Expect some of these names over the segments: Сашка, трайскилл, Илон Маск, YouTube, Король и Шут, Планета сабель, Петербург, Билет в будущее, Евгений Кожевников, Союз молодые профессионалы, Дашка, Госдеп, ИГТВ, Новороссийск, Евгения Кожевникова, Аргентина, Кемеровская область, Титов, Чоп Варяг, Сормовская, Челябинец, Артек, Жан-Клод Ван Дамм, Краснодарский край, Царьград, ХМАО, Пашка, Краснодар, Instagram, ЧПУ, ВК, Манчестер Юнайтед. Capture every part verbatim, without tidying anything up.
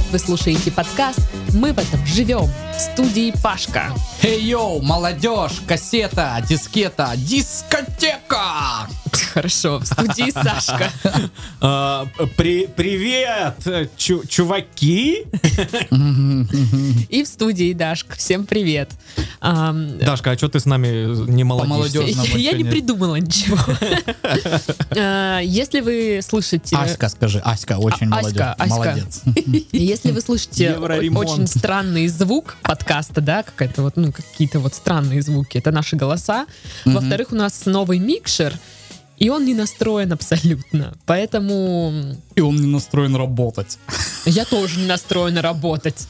привет! Вы слушаете подкаст «Мы в этом живем» в студии Пашка. Эй, йоу, молодежь, кассета, дискета, дискотека! Хорошо, в студии Сашка. Привет, чуваки! И в студии Дашка. Всем привет. Дашка, а что ты с нами не молодежь? Я не придумала ничего. Если вы слышите... Аська, скажи. Аська, очень молодец. Если вы слышите очень странный звук подкаста, да, какая-то вот, ну, какие-то вот странные звуки, это наши голоса. Во-вторых, у нас новый микшер, и он не настроен абсолютно, поэтому... И он не настроен работать. Я тоже не настроена работать.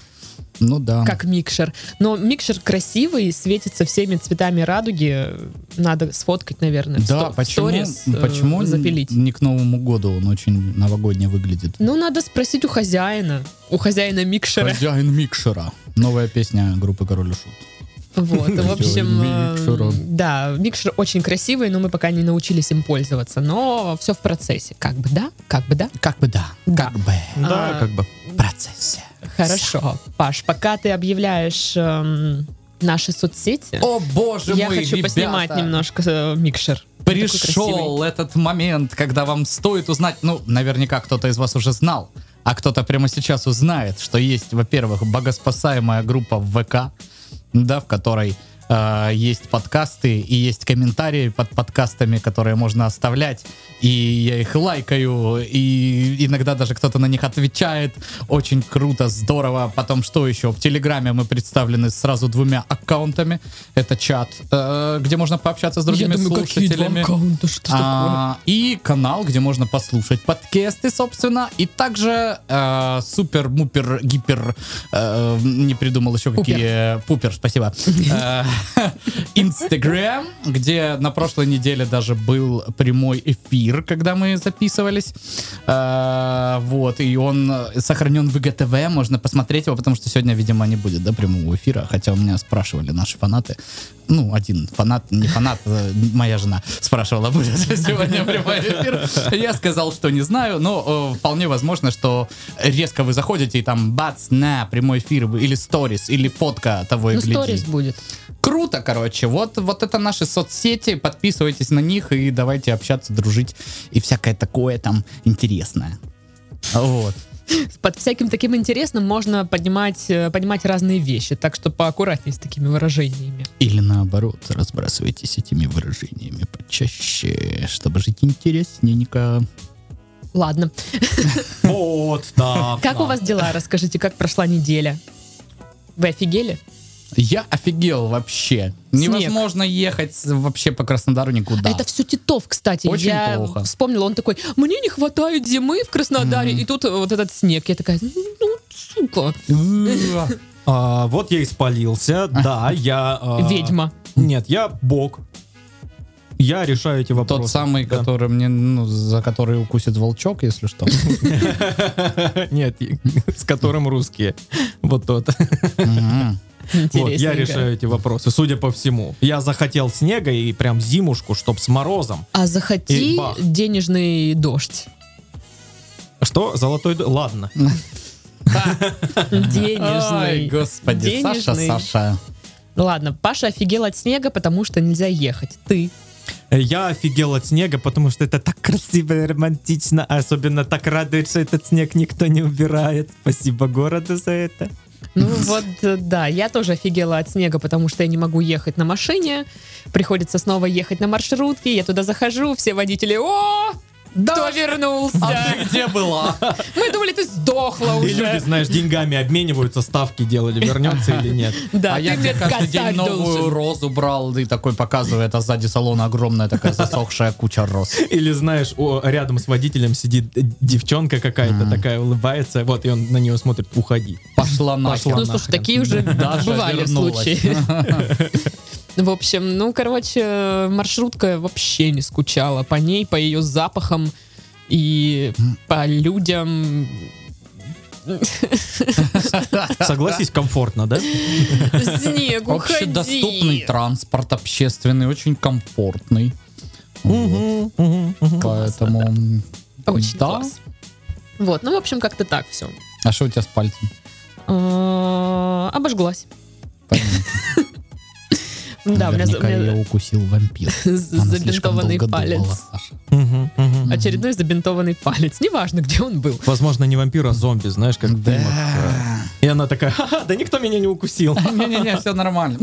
Ну да. Как микшер. Но микшер красивый, светится всеми цветами радуги. Надо сфоткать, наверное, да, в почему, сторис, почему э, запилить. Не к Новому году он очень новогодне выглядит? Ну, надо спросить у хозяина. У хозяина микшера. Хозяин микшера. Новая песня группы Король и Шут. Вот, в общем, э, да, микшер очень красивый, но мы пока не научились им пользоваться, но все в процессе, как бы да, как бы да, как бы да, как бы, да, как бы в процессе. Хорошо, Паш, пока ты объявляешь э, наши соцсети, о боже я мой, хочу ребята, поснимать немножко э, микшер. Пришел этот момент, когда вам стоит узнать, ну, наверняка кто-то из вас уже знал, а кто-то прямо сейчас узнает, что есть, во-первых, богоспасаемая группа в ВК. Да, в которой э, есть подкасты и есть комментарии под подкастами, которые можно оставлять. И я их лайкаю, и иногда даже кто-то на них отвечает. Очень круто, здорово. Потом что еще? В Телеграме мы представлены сразу двумя аккаунтами. Это чат, э, где можно пообщаться с другими я думаю, слушателями. Аккаунта, что а, и канал, где можно послушать подкасты, собственно. И также э, супер-мупер-гипер... Э, не придумал еще пупер. Какие... Пупер, спасибо. Инстаграм, где на прошлой неделе даже был прямой эфир, когда мы записывались, а, вот, и он сохранен в ИГТВ, можно посмотреть его, потому что сегодня, видимо, не будет, да, прямого эфира, хотя у меня спрашивали наши фанаты, ну, один фанат, не фанат, моя жена спрашивала, будет сегодня прямой эфир, я сказал, что не знаю, но э, вполне возможно, что резко вы заходите и там бац, на, прямой эфир, или сторис, или фотка того и ну, гляди. Ну, сторис будет. Круто, короче, вот, вот это наши соцсети, подписывайтесь на них и давайте общаться, дружить и всякое такое там интересное. Вот. Под всяким таким интересным можно поднимать, поднимать разные вещи, так что поаккуратнее с такими выражениями. Или наоборот, разбрасывайтесь этими выражениями почаще, чтобы жить интересненько. Ладно. Вот так. Как у вас дела? Расскажите, как прошла неделя? Вы офигели? Я офигел вообще. Снег. Невозможно ехать вообще по Краснодару никуда. Это все Титов, кстати. Очень я плохо. Вспомнила, он такой, мне не хватает зимы в Краснодаре. Mm-hmm. И тут вот этот снег. Я такая, ну, сука. А, вот я и спалился. Да, я... А... Ведьма. Нет, я бог. Я решаю эти вопросы. Тот самый, да. Который мне, ну, за который укусит волчок, если что. Нет, с которым русские. Вот тот. Вот, я решаю эти вопросы, судя по всему. Я захотел снега и прям зимушку, чтоб с морозом. А захоти денежный дождь. Что? Золотой дождь? Ладно. Денежный. Ой, господи, Саша, Саша. Ладно, Паша офигел от снега, потому что нельзя ехать. Ты? Я офигел от снега, потому что это так красиво и романтично. Особенно так радует, что этот снег никто не убирает. Спасибо городу за это. Ну вот, да, я тоже офигела от снега, потому что я не могу ехать на машине. Приходится снова ехать на маршрутке. Я туда захожу, все водители, о, Дашка, кто вернулся? А ты где была? Мы думали, ты сдохла уже. И люди, знаешь, деньгами обмениваются, ставки делали, вернется или нет. Да, а я мне каждый день новую розу брал, и такой показывает, а сзади салона огромная такая засохшая куча роз. Или, знаешь, рядом с водителем сидит девчонка какая-то такая, улыбается, вот, и он на нее смотрит, уходи. Пошла нахер. Ну, слушай, такие уже бывали случаи. В общем, ну, короче, маршрутка вообще не скучала по ней, по ее запахам и по людям. Согласись, комфортно, да? Снег, уходи. Общедоступный транспорт общественный, очень комфортный. Угу, угу, угу. Поэтому... Классно, да. Очень да. класс. Вот, ну, в общем, как-то так все. А что у тебя с пальцем? Обожглась. Да, наверняка меня ее укусил вампир. Забинтованный палец. Угу, угу. Очередной забинтованный палец. Неважно, где он был. Возможно, не вампир, а зомби, знаешь, как в фильмах. И она такая, ха-ха, да никто меня не укусил. Не-не-не, все нормально.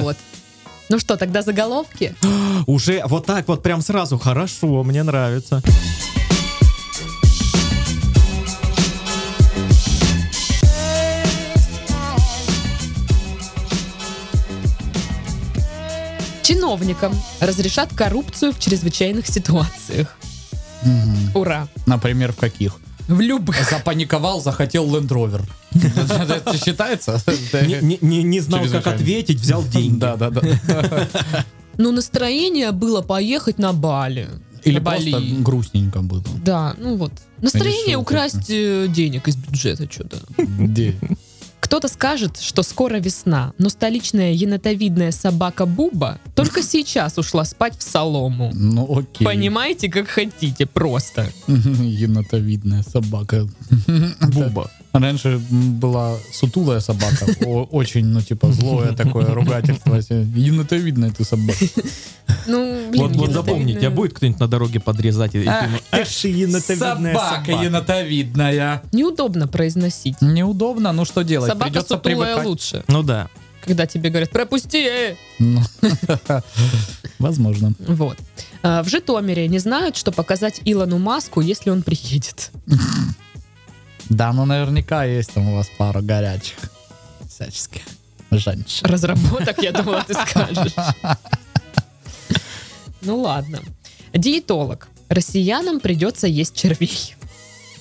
Вот. Ну что, тогда заголовки? Уже вот так вот прям сразу. Хорошо, мне нравится. Чиновникам разрешат коррупцию в чрезвычайных ситуациях. Угу. Ура. Например, в каких? В любых. Запаниковал, захотел Land Rover. Это считается? Не знал, как ответить, взял деньги. Да, да, да. Ну, настроение было поехать на Бали. Или просто грустненько было. Да, ну вот. Настроение украсть денег из бюджета что-то. Кто-то скажет, что скоро весна, но столичная енотовидная собака Буба только сейчас ушла спать в солому. Ну окей. Понимаете, как хотите, просто. Енотовидная собака Буба. Раньше была сутулая собака, очень, ну типа, злое такое ругательство. Енотовидная ты собака. Ну, блин, вот запомни, тебя будет кто-нибудь на дороге подрезать? Собака енотовидная. Неудобно произносить. Неудобно, ну что делать? Собака сутулая лучше. Ну да. Когда тебе говорят, пропусти! Возможно. Вот. В Житомире не знают, что показать Илону Маску, если он приедет. Да, ну наверняка есть там у вас пару горячих всяческих женщин. Разработок, я думала, ты скажешь. Ну ладно. Диетолог. Россиянам придется есть червей.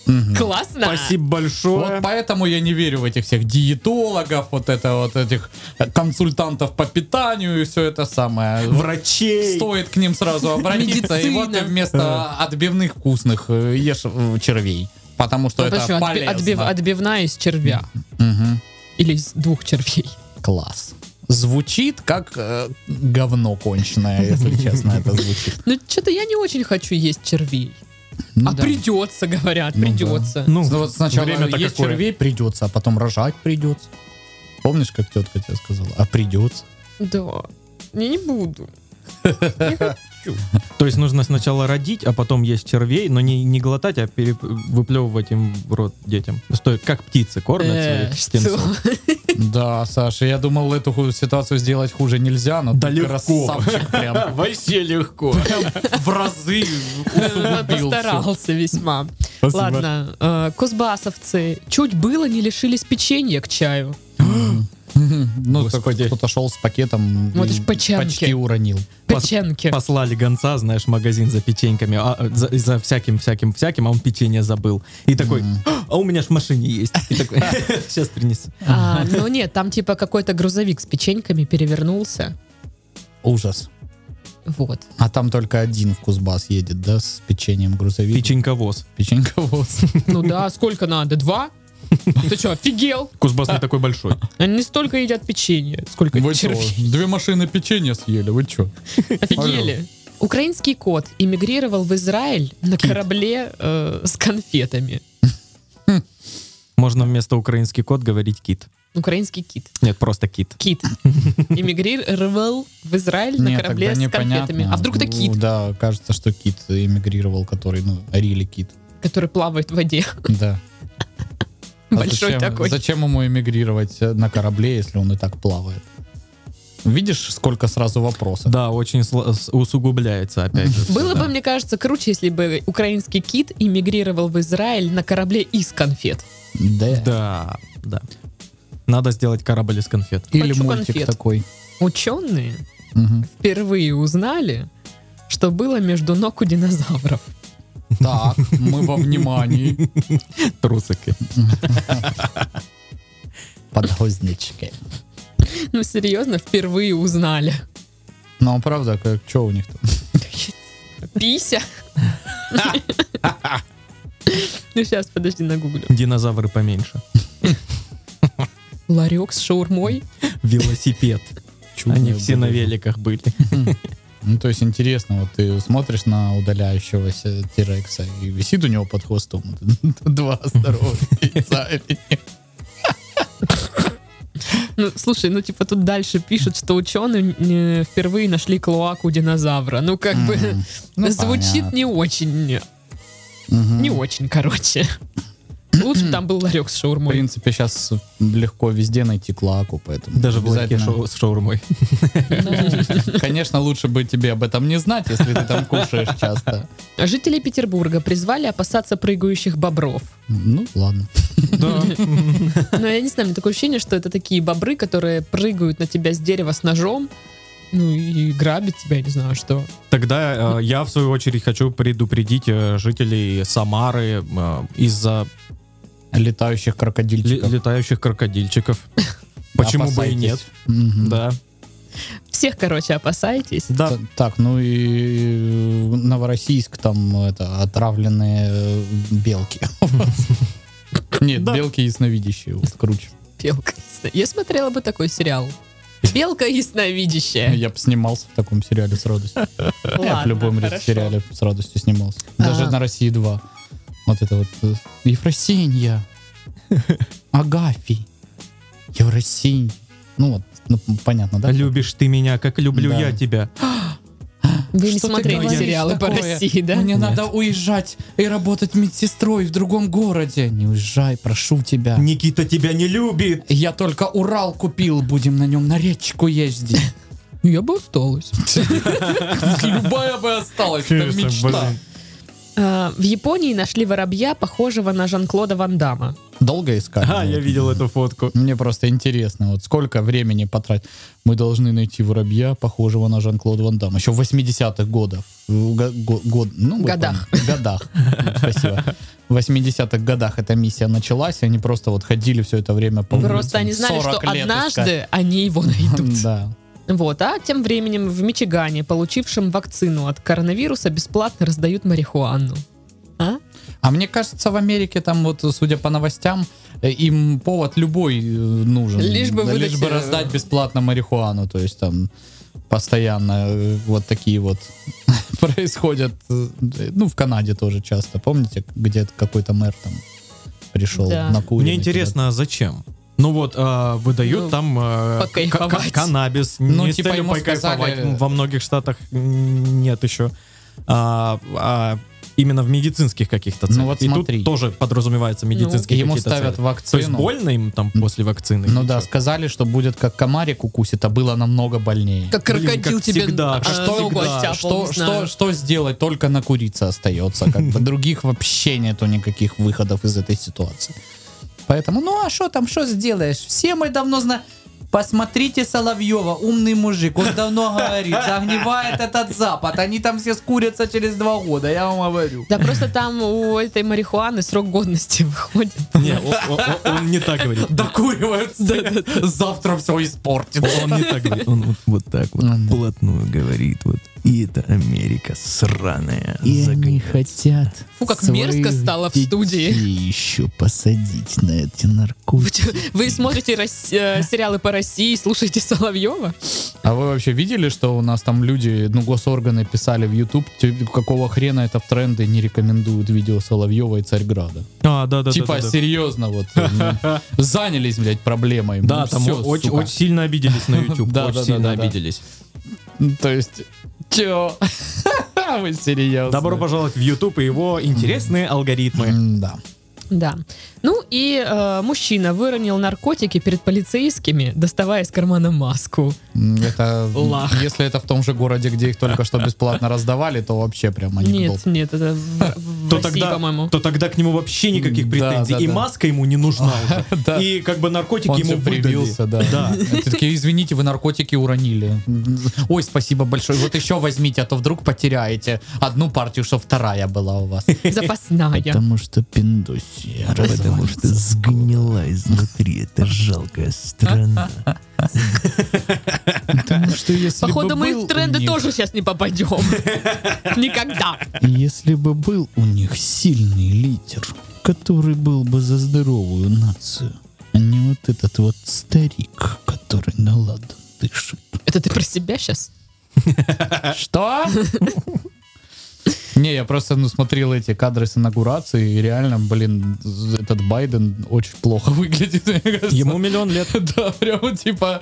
Угу. Классно. Спасибо большое. Вот поэтому я не верю в этих всех диетологов, вот это вот этих консультантов по питанию и все это самое. Врачей. Стоит к ним сразу обратиться. И вот вместо отбивных вкусных ешь червей. Потому что это полезно. Отбив, отбивная из червя. Угу. Или из двух червей. Класс. Звучит как э, говно конченое, если честно, это звучит. Ну, что-то я не очень хочу есть червей. Ну, а да. Придется, говорят, ну, придется. Да. Ну, ну, вот сначала есть какое? Червей придется, а потом рожать придется. Помнишь, как тетка тебе сказала? А придется. Да, я не буду. То есть нужно сначала родить, а потом есть червей, но не, не глотать, а переп... выплевывать им в рот детям. Стой, как птицы кормят э, своих Да, Саша, я думал, эту ху- ситуацию сделать хуже нельзя, но да ты легко. Красавчик прям. Вообще легко. В разы усугубил. Постарался весьма. Ладно, кузбассовцы чуть было не лишились печенья к чаю. Ну, кто-то шел с пакетом вот и почти уронил. Печеньки. Пос, послали гонца, знаешь, в магазин за печеньками, а, за, за всяким-всяким-всяким, а он печенье забыл. И такой, а у меня ж в машине есть. И такой, сейчас принесу. А, ну нет, там типа какой-то грузовик с печеньками перевернулся. Ужас. Вот. А там только один в Кузбасс едет, да, с печеньем грузовик. Печеньковоз. Печеньковоз. Ну да, сколько надо? Два? Ты что, офигел? Кузбасс не такой большой. Они не столько едят печенье, сколько червей. Две машины печенья съели, вы что? Офигели. Украинский кот эмигрировал в Израиль на корабле э, с конфетами. Можно вместо украинский кот говорить кит. Украинский кит. Нет, просто кит. Кит. Эмигрировал в Израиль на корабле с конфетами. А вдруг это кит? Да, кажется, что кит эмигрировал, который, ну, рили кит. Который плавает в воде. Да. А большой зачем, такой. Зачем ему эмигрировать на корабле, если он и так плавает? Видишь, сколько сразу вопросов. Да, очень сло- усугубляется опять же. Было бы, мне кажется, круче, если бы украинский кит эмигрировал в Израиль на корабле из конфет. Да. Да, да. Надо сделать корабль из конфет. Или мультик такой. Ученые впервые узнали, что было между ног у динозавров. Так, мы во внимании. Трусики. Подгузнички. Ну, серьезно, впервые узнали. Ну, правда, как, что у них там? Пися. Ну, сейчас, подожди, нагуглю. Динозавры поменьше. Ларек с шаурмой. Велосипед. Они все на великах были. Ну, то есть интересно, вот ты смотришь на удаляющегося Тирекса, и висит у него под хвостом два здоровых яйца. Ну, слушай, ну, типа, тут дальше пишут, что ученые впервые нашли клоаку динозавра. Ну, как бы, звучит не очень. Не очень, короче. Лучше там был ларек с шаурмой. В принципе, сейчас легко везде найти клоаку, поэтому... Даже в ларьке шоу с шаурмой. Конечно, лучше бы тебе об этом не знать, если ты там кушаешь часто. Жители Петербурга призвали опасаться прыгающих бобров. Ну, ладно. Да. Но я не знаю, у меня такое ощущение, что это такие бобры, которые прыгают на тебя с дерева с ножом, ну, и грабит тебя, я не знаю, что. Тогда э, я, в свою очередь, хочу предупредить э, жителей Самары э, из-за... Летающих крокодильчиков. Л- летающих крокодильчиков. Почему опасайтесь. Бы и нет. Mm-hmm. Да. Всех, короче, опасайтесь. Да. Т- так, ну и Новороссийск, там это отравленные белки. Нет, белки ясновидящие, вот круче. Белка ясновидящая. Я смотрела бы такой сериал. Белка ясновидящая. Я бы снимался в таком сериале с радостью. Я в любом сериале с радостью снимался. Даже на России два. Вот это вот Ефросинья, Агафий, Евросинь. Ну вот, ну, понятно, да? Любишь ты меня, как люблю да. я тебя. Вы что не смотрели сериалы такое? По России, да? Мне Нет. надо уезжать и работать медсестрой в другом городе. Не уезжай, прошу тебя. Никита тебя не любит. Я только Урал купил, будем на нем на речку ездить. Я бы осталась. Любая бы осталась, это мечта. В Японии нашли воробья, похожего на Жан-Клода Ван Дамма. Долго искали? А, я видел эту фотку. Мне просто интересно, вот сколько времени потратить. Мы должны найти воробья, похожего на Жан-Клода Ван Дамма. Еще в восьмидесятых годах. Го- год, ну, годах. Помните, годах. Спасибо. В восьмидесятых годах эта миссия началась, и они просто вот ходили все это время по улицам. Просто они знали, что однажды искать. Они его найдут. Да. Вот, а тем временем в Мичигане, получившим вакцину от коронавируса, бесплатно раздают марихуану. А? А мне кажется, в Америке там вот, судя по новостям, им повод любой нужен. Лишь бы, выдать... Лишь бы раздать бесплатно марихуану, то есть там постоянно вот такие вот происходят, ну в Канаде тоже часто, помните, где-то какой-то мэр там пришел да. на курицу. Мне интересно, а зачем? Ну вот, э, выдают ну, там э, к- каннабис, ну, не типа с целью покайфовать, сказали... во многих штатах нет еще, а, а именно в медицинских каких-то целях. Ну, вот и смотри. Тут тоже подразумевается медицинские ну, ему ставят цели. Вакцину. То есть больно им там после вакцины? Ну да, что? Сказали, что будет как комарик укусит, а было намного больнее. Как крокодил тебе всегда. Что, всегда. Что, что, что сделать? Только накуриться остается. Как бы других вообще нету никаких выходов из этой ситуации. Поэтому, ну а что там, что сделаешь? Все мы давно знаем. Посмотрите Соловьева, умный мужик, он давно говорит, загнивает этот Запад, они там все скурятся через два года, я вам говорю. Да просто там у этой марихуаны срок годности выходит. Не, он не так говорит. Докуриваются, завтра все испортит. Он не так говорит, он вот так вот вплотную говорит, вот. И это Америка сраная. И загнет. Они хотят. Фу, как мерзко стало в студии. Еще посадить на эти наркотики. Вы смотрите рас... сериалы по России, слушаете Соловьева? А вы вообще видели, что у нас там люди, ну, госорганы писали в YouTube, какого хрена это в тренды не рекомендуют видео Соловьева и Царьграда? А, да, да. Типа да, да, серьезно да. вот занялись, блядь, проблемой. Да, ну, там все, очень, очень сильно обиделись на YouTube. Да, очень да, сильно да, да, обиделись. То есть. Чё? Вы серьезно? Добро пожаловать в YouTube и его интересные алгоритмы. Да. Да. Ну и э, мужчина выронил наркотики перед полицейскими, доставая из кармана маску. Это, если это в том же городе, где их только что бесплатно раздавали, то вообще прям анекдот. Нет, нет, это в, в России, тогда, по-моему. То тогда к нему вообще никаких претензий. Да, да, и да. маска ему не нужна уже. Да. И как бы наркотики Он ему выдали. Прибился, да. да. Ты такие, извините, вы наркотики уронили. Ой, спасибо большое. Вот еще возьмите, а то вдруг потеряете одну партию, что вторая была у вас. Запасная. Потому что пиндусь. Потому что сгнила изнутри эта жалкая страна. Походу мы в тренды тоже сейчас не попадем. Никогда. Если бы был у них сильный лидер, который был бы за здоровую нацию, а не вот этот вот старик, который на ладан дышит. Это ты про себя сейчас? Что? Не, я просто ну, смотрел эти кадры с инаугурации, и реально, блин, этот Байден очень плохо выглядит. Ему миллион лет. Да, прям типа,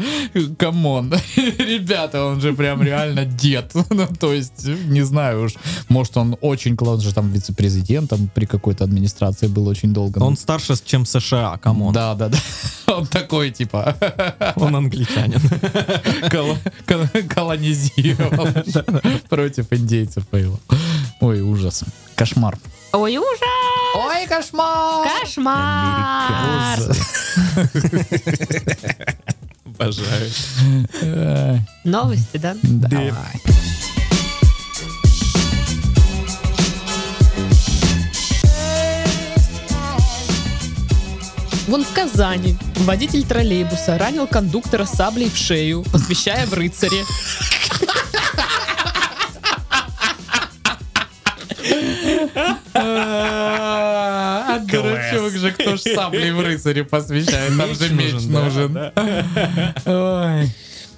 камон, ребята, он же прям реально дед. Ну, то есть, не знаю уж, может он очень класс, же там вице-президентом при какой-то администрации был очень долго. Он старше, чем США, камон. Да, да, да. Он такой, типа... Он англичанин. Колонизировал против индейцев воевал. Ой, ужас. Кошмар. Ой, ужас! Ой, кошмар! Кошмар! Обожаю. Новости, да? Давай. Вон в Казани водитель троллейбуса ранил кондуктора саблей в шею, посвящая в рыцаре. А дурачок же, кто ж саблей в рыцаре посвящает, нам же меч нужен.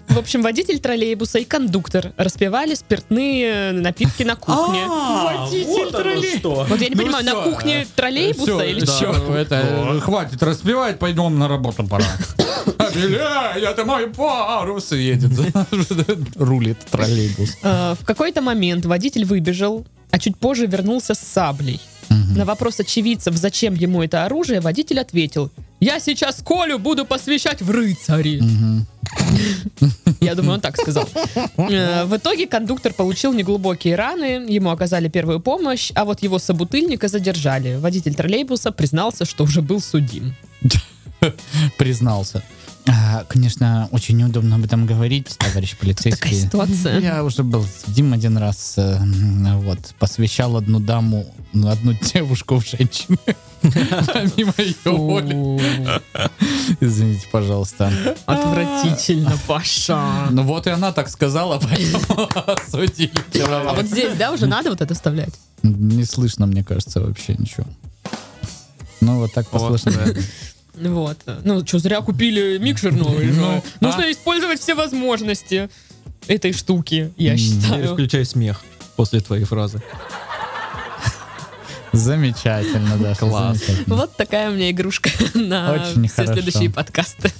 В общем, водитель троллейбуса и кондуктор распивали спиртные напитки на кухне. Водитель троллейбуса. Вот я не понимаю, на кухне троллейбуса или что? Хватит распивать, пойдем на работу пора. Белей, это мой парус, едет. Рулит троллейбус. В какой-то момент водитель выбежал, а чуть позже вернулся с саблей. Угу. На вопрос очевидцев, зачем ему это оружие, водитель ответил: «Я сейчас Колю буду посвящать в рыцари». Я думаю, он так сказал. В итоге кондуктор получил неглубокие раны, ему оказали первую помощь, а вот его собутыльника задержали. Водитель троллейбуса признался, что уже был судим. Признался. Конечно, очень неудобно об этом говорить, товарищ полицейский. Такая ситуация. Я уже был судим один раз, вот, посвящал одну даму, одну девушку в женщину. Помимо ее воли. Извините, пожалуйста. Отвратительно, Паша. Ну вот и она так сказала, поэтому судили. А вот здесь, да, уже надо вот это вставлять? Не слышно, мне кажется, вообще ничего. Ну вот так послышно. Вот. Ну, что, зря купили микшер новый. Ну, нужно а? использовать все возможности этой штуки, я считаю. Я включаю смех после твоей фразы. Замечательно, да. Класс. Замечательно. Вот такая у меня игрушка на Очень все хорошо. Следующие подкасты.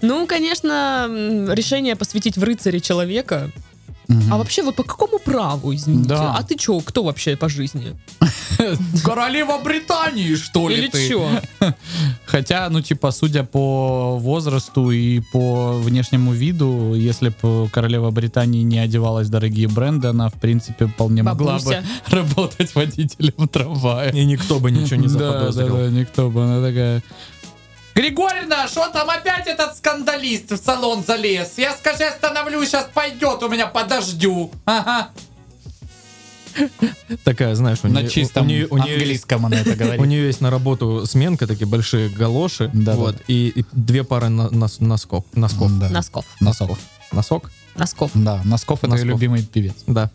Ну, конечно, решение посвятить в рыцари человека. А вообще, вот по какому праву, извините? Да. А ты чё, кто вообще по жизни? Королева Британии, что ли ты? Или чё? Хотя, ну, типа, судя по возрасту и по внешнему виду, если бы королева Британии не одевалась в дорогие бренды, она, в принципе, вполне могла бы работать водителем трамвая. И никто бы ничего не заподозрил. Да, да, никто бы. Она такая... Григорьевна, что там опять этот скандалист в салон залез? Я, скажи, остановлю, сейчас пойдет у меня по дождю. Ага. Такая, знаешь, у нее... На чистом у, у нее, у нее английском есть, она это говорит. У нее есть на работу сменка, такие большие галоши, да, вот, да. И, и две пары на, на, носков. Носков. Да. Носков. Носков. Носок? Носков. Да, Носков — это ее любимый певец. Да.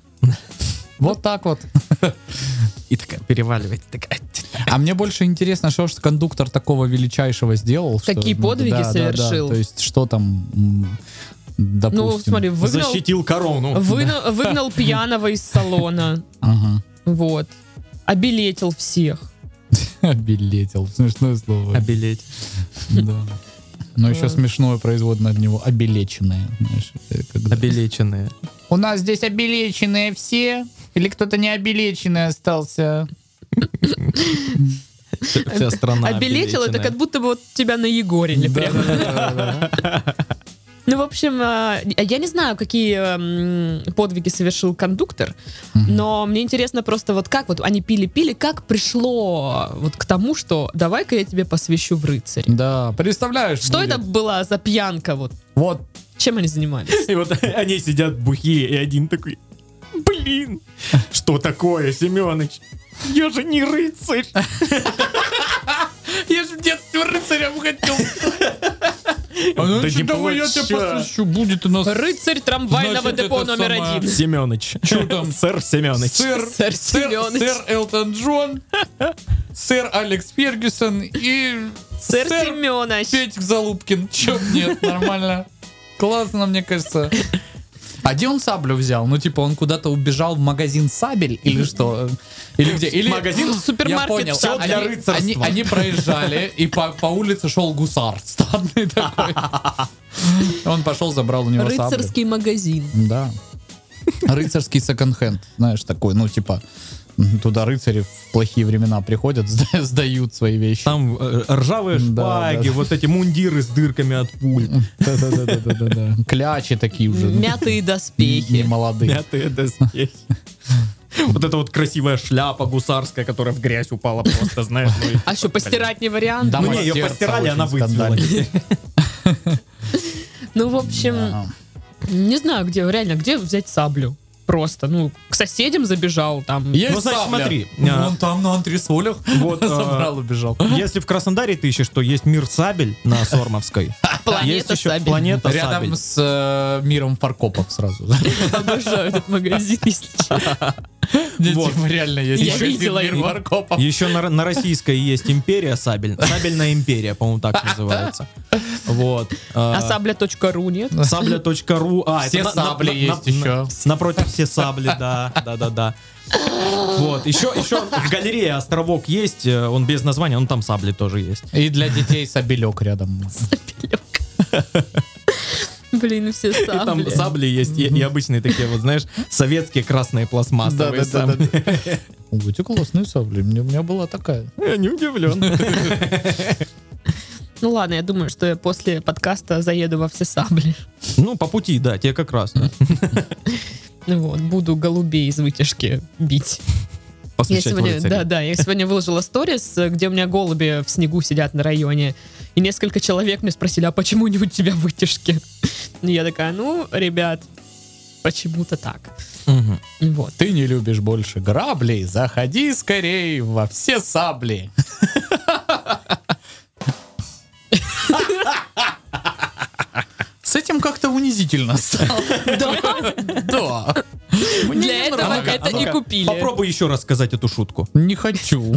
Вот так вот. И такая переваливает. Такая. А мне больше интересно, что ж кондуктор такого величайшего сделал. Какие что, подвиги да, совершил. Да, да. То есть что там, допустим. Ну, смотри, выгнал, защитил корону. Выгнал, да. выгнал пьяного из салона. Ага. Вот. Обилетил всех. Обилетил. Смешное слово. Обилеть. Да. Но еще смешное производное от него. Обелеченное. Знаешь, когда... Обелеченное. У нас здесь обелеченные все. Или кто-то не обелеченный остался. Вся страна обелечила, это как будто бы тебя наегорили прямо. Ну, в общем, я не знаю, какие подвиги совершил кондуктор, но мне интересно просто вот как вот они пили-пили, как пришло вот к тому, что давай-ка я тебе посвящу в рыцарь. Да, представляешь. Что это была за пьянка вот? Вот. Чем они занимались? И вот они сидят бухие, и один такой... Блин, что такое, Семёныч? Я же не рыцарь. Я же в детстве рыцарем хотел. Да не получается. Будет у нас рыцарь трамвайного депо номер один. Семёныч. Что там? Сэр Семенович. Сэр Семенович. Сэр Элтон Джон. Сэр Алекс Фергюсон и сэр Семёныч. Петик Залупкин. Чё, нет, нормально. Классно, мне кажется. А где он саблю взял? Ну, типа, он куда-то убежал в магазин «Сабель» или что? Или где? Или... Магазин, супермаркет, я понял. Все для они, рыцарства. Они, они проезжали, и по, по улице шел гусар статный такой. Он пошел, забрал у него рыцарский саблю. Рыцарский магазин. Да. Рыцарский секонд-хенд, знаешь, такой, ну, типа... Туда рыцари в плохие времена приходят, сдают свои вещи. Там ржавые шпаги, да, да. Вот эти мундиры с дырками от пуль. Клячи такие уже. Мятые доспехи. Молодые. Мятые доспехи. Вот эта вот красивая шляпа гусарская, которая в грязь упала просто, знаешь. А что, постирать не вариант? Ну не, ее постирали, она выцвела. Ну, в общем, не знаю, где реально, где взять саблю. Просто, ну, к соседям забежал там. Есть, ну, значит, сабля. Смотри. А. Вон там на антресолях вот, забрал, убежал. Если в Краснодаре ты ищешь, то есть мир сабель на Сормовской. Планета сабель. Планета сабель. Рядом с миром фаркопов сразу. Обожаю этот магазин, если честно. Реально есть. Я видела мир фаркопов. Еще на Российской есть империя сабель. Сабельная империя, по-моему, так называется. Вот. А сабля точка ру нет? Сабля точка ру. А, все сабли есть еще. Напротив все сабли, да, да, да, да. Вот, еще, еще в галерее Островок есть, он без названия, он там сабли тоже есть. И для детей сабелек рядом. Сабелек. Блин, все сабли. И там сабли есть, и, и обычные такие, вот, знаешь, советские красные пластмассовые сабли. У тебя классные сабли, у меня была такая. Я не удивлен. Ну ладно, я думаю, что я после подкаста заеду во все сабли. Ну, по пути, да, тебе как раз. Вот, буду голубей из вытяжки бить. Я сегодня, да, да, я сегодня выложила сторис, где у меня голуби в снегу сидят на районе. И несколько человек мне спросили, а почему не у тебя вытяжки? И я такая, ну, ребят, почему-то так. Угу. Вот. Ты не любишь больше граблей, заходи скорее во все сабли. С этим как-то унизительно стало. Да? Да. Для этого это и купили. Попробуй еще раз сказать эту шутку. Не хочу.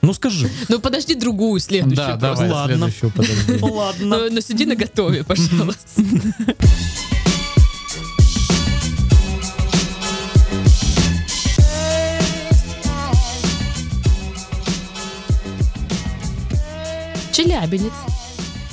Ну скажи. Ну подожди другую, следующую. Да, давай следующую подожди. Ладно. Но сиди наготове, пожалуйста. Челябинец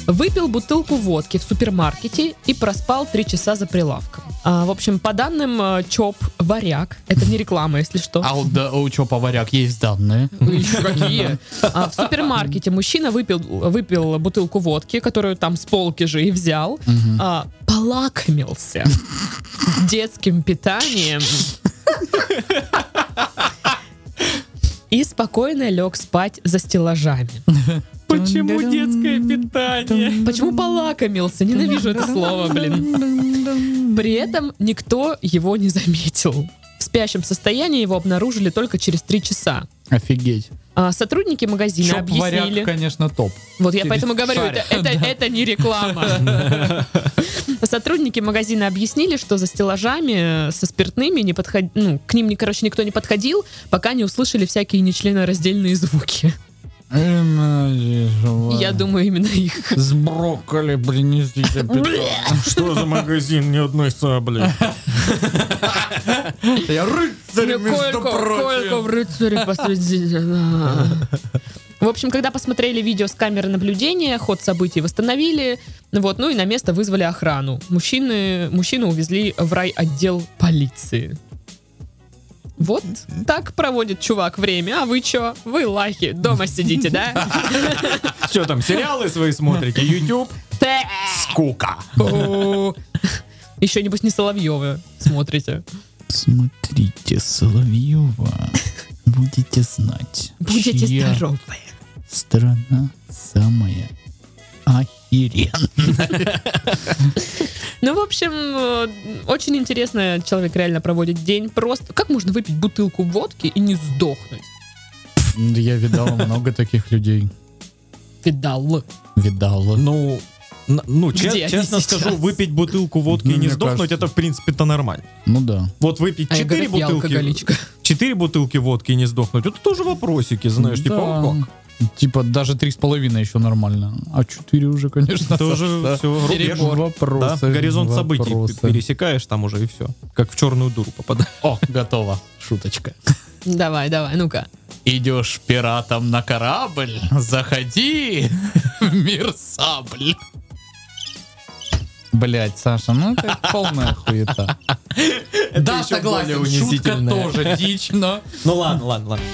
выпил бутылку водки в супермаркете и проспал три часа за прилавком. А, в общем, по данным Чоп Варяг, это не реклама, если что. А вот да, у Чопа Варяг есть данные. Еще какие? А, в супермаркете мужчина выпил, выпил бутылку водки, которую там с полки же и взял, угу. а, полакомился детским питанием и спокойно лег спать за стеллажами. Почему детское питание? Почему полакомился? Ненавижу это слово, блин. При этом никто его не заметил. В спящем состоянии его обнаружили только через три часа. Офигеть. А сотрудники магазина Чоп объяснили. Варяг, конечно, топ. Вот я через поэтому говорю, это, это, это не реклама. Сотрудники магазина объяснили, что за стеллажами со спиртными не подход... ну, к ним, короче, никто не подходил, пока не услышали всякие нечленораздельные звуки. Я думаю, именно их. С брокколи, принесите питание. Что за магазин? Ни одной сабли. Я рыцарь, между прочим. Колька в рыцаре посреди. В общем, когда посмотрели видео с камеры наблюдения, ход событий восстановили, вот, ну и на место вызвали охрану. Мужчины, мужчину увезли в райотдел полиции. Вот так проводит чувак время, а вы чё? Вы лахи, дома сидите, да? Чё там, сериалы свои смотрите? Ютуб? Скука. Еще, небось, не Соловьёва смотрите. Смотрите Соловьёва, будете знать, будете здоровы. Страна самая охеренная. Ну, в общем, очень интересно, человек реально проводит день просто. Как можно выпить бутылку водки и не сдохнуть? Я видал много таких людей. Видал. Видал. Ну, ну че- честно скажу, выпить бутылку водки ну, и не сдохнуть, кажется, это в принципе-то нормально. Ну да. Вот выпить четыре а бутылки, четыре бутылки водки и не сдохнуть, это тоже вопросики, знаешь, да. Типа, вот как? Типа даже три с половиной еще нормально. А четыре уже, конечно. Это уже да. все. Перебор. Вопросы, да? Горизонт вопросы. событий пересекаешь там уже и все. Как в черную дуру попадаешь. О, готово. Шуточка. Давай, давай, ну-ка. Идешь пиратом на корабль, заходи в мир сабль. Блять, Саша, ну это полная хуета. Да, согласен, шутка тоже дичь, но... Ну ладно, ладно, ладно.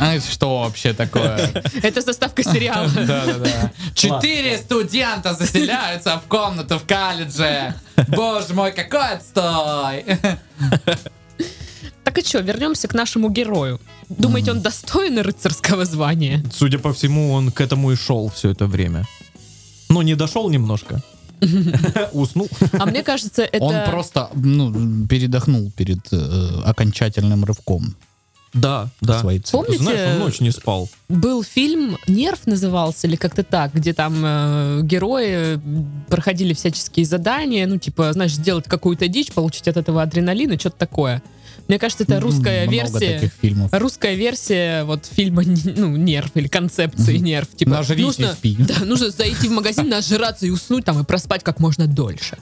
А что вообще такое? Это заставка сериала. Да-да-да. Четыре студента заселяются в комнату в колледже. Боже мой, какой отстой! Так и что, вернемся к нашему герою. Думаете, он достоин рыцарского звания? Судя по всему, он к этому и шел все это время. Ну, не дошел немножко. Уснул. А мне кажется, это... Он просто ну, передохнул перед э, окончательным рывком. Да, да. Помните, знаешь, он ночь не спал. Был фильм «Нерв» назывался, или как-то так, где там э, герои проходили всяческие задания, ну, типа, знаешь, сделать какую-то дичь, получить от этого адреналина, что-то такое. Мне кажется, это русская Много версия, русская версия вот фильма ну, «Нерв» или концепции «Нерв». Типа, нажрись нужно, и спи. Да, нужно зайти в магазин, нажраться и уснуть там, и проспать как можно дольше.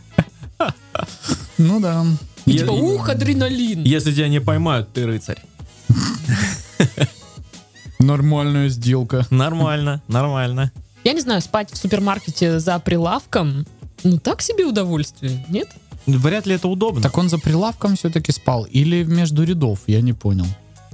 Ну да. И типа, ух, адреналин. Если тебя не поймают, ты рыцарь. Нормальная сделка. Нормально, нормально. Я не знаю, спать в супермаркете за прилавком, ну так себе удовольствие, нет? Вряд ли это удобно. Так он за прилавком все-таки спал или между рядов, я не понял.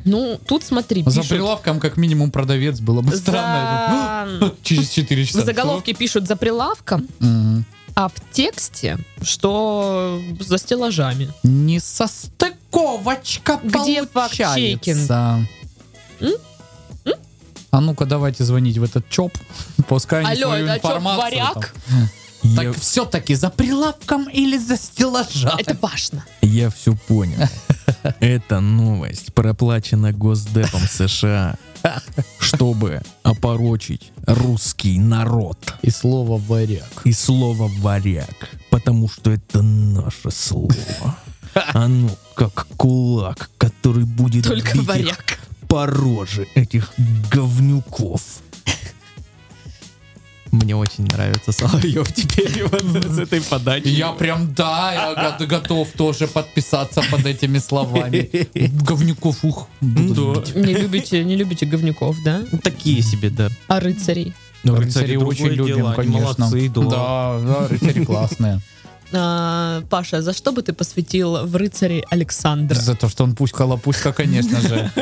Ну, тут смотри, пишут... За прилавком как минимум продавец, было бы за... странно. Через четыре часа. В заголовке пишут «за прилавком», mm-hmm. а в тексте, что за стеллажами. Не состыковочка где получается. Где факт-чекинг? А ну-ка, давайте звонить в этот ЧОП. Пускай они свою информацию... Алло, это ЧОП Варяг? Так я... все-таки за прилавком или за стеллажами? Это важно. Я все понял. Эта новость проплачена Госдепом США, чтобы опорочить русский народ. И слово «варяг». И слово «варяг», потому что это наше слово. Оно как кулак, который будет только варяг по роже этих говнюков. Мне очень нравится Соловьев теперь вот с этой подачей. Я прям, да, я готов тоже подписаться под этими словами. Говнюков, ух. Не любите, не любите говнюков, да? Такие себе, да. А рыцарей? Рыцарей очень любим, конечно. Молодцы, да. Да, рыцари классные. Паша, за что бы ты посвятил в рыцаре Александра? За то, что он пуська-лопуська, конечно же.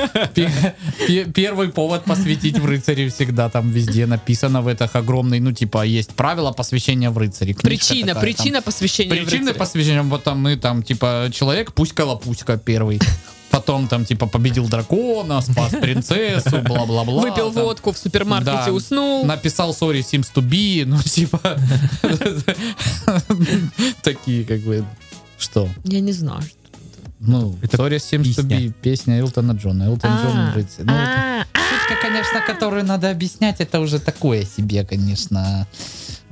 Первый повод посвятить в рыцаре всегда там везде написано в этих огромный, ну типа есть правила посвящения в рыцаре. Причина, причина посвящения в рыцаре. Причины посвящения, вот там мы там типа человек пуська-лопуська первый. Потом там типа победил дракона, спас принцессу, бла-бла-бла. Выпил там водку в супермаркете, да, уснул. Написал sorry seems to be, ну типа такие как бы что? Я не знаю. Ну, sorry seems to be, песня Элтона Джона. Элтон Джон рыцарь. Шутка, конечно, которую надо объяснять, это уже такое себе, конечно,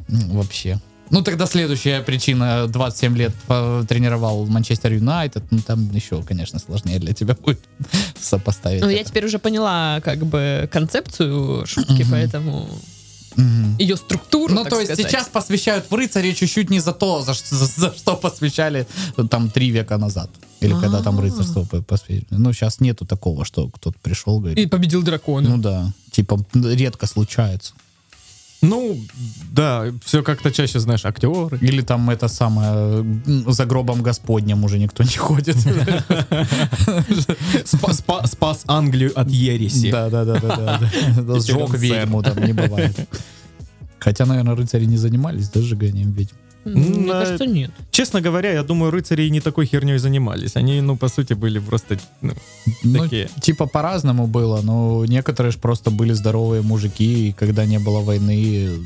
вообще. Ну, тогда следующая причина. двадцать семь лет тренировал Манчестер Юнайтед. Ну, там еще, конечно, сложнее для тебя будет сопоставить. Ну, это. Я теперь уже поняла, как бы, концепцию шутки, mm-hmm. поэтому... Mm-hmm. Ее структуру, ну, так то есть сказать. Сейчас посвящают в рыцаре чуть-чуть не за то, за, за, за что посвящали там три века назад. Или А-а-а. Когда там рыцарство посвящали. Ну, сейчас нету такого, что кто-то пришел, говорит... И победил дракона. Ну, да. Типа, редко случается. Ну, да, все как-то чаще, знаешь, актеры. Или там это самое, за гробом Господним уже никто не ходит. Спас Англию от ереси. Да-да-да. Сжег ведьму там не бывает. Хотя, наверное, рыцари не занимались, да, сжиганием ведьм? Мне кажется, нет. Честно говоря, я думаю, рыцари не такой херней занимались. Они, ну, по сути, были просто ну, ну, такие. Типа по-разному было, но некоторые же просто были здоровые мужики, и когда не было войны,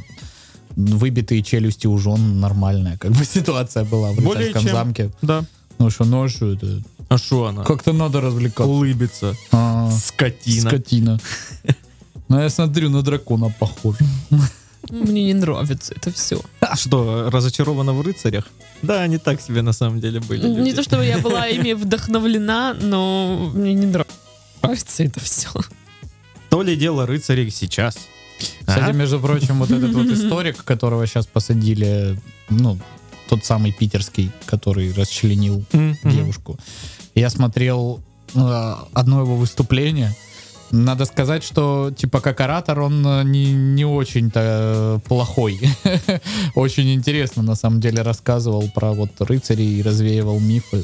выбитые челюсти у жен, нормальная как бы ситуация была в рыцарском замке. Да. Ну что, ну а что это? А что она? Как-то надо развлекаться. Улыбиться. А-а-а. Скотина. Скотина. Ну я смотрю, на дракона похоже. Мне не нравится это все. А что, разочарована в рыцарях? Да, они так себе на самом деле были. Люди. Не то, чтобы я была ими вдохновлена, но мне не нравится это все. То ли дело рыцарей сейчас. Кстати, а? между прочим, вот этот вот историк, которого сейчас посадили, ну, тот самый питерский, который расчленил mm-hmm. девушку. Я смотрел э, одно его выступление. Надо сказать, что, типа, как оратор он не, не очень-то плохой. Очень интересно, на самом деле, рассказывал про вот рыцарей и развеивал мифы.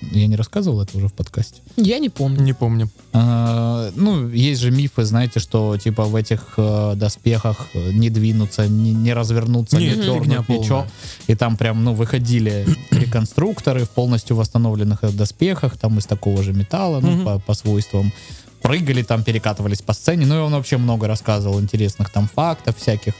Я не рассказывал это уже в подкасте? Я не помню. Не помню. А, ну, есть же мифы, знаете, что, типа, в этих э, доспехах не двинуться, не, не развернуться, не, не дернуть, ничего. И там прям, ну, выходили реконструкторы в полностью восстановленных доспехах, там из такого же металла, ну, по, по свойствам. Прыгали там, перекатывались по сцене. Ну, и он вообще много рассказывал интересных там фактов всяких.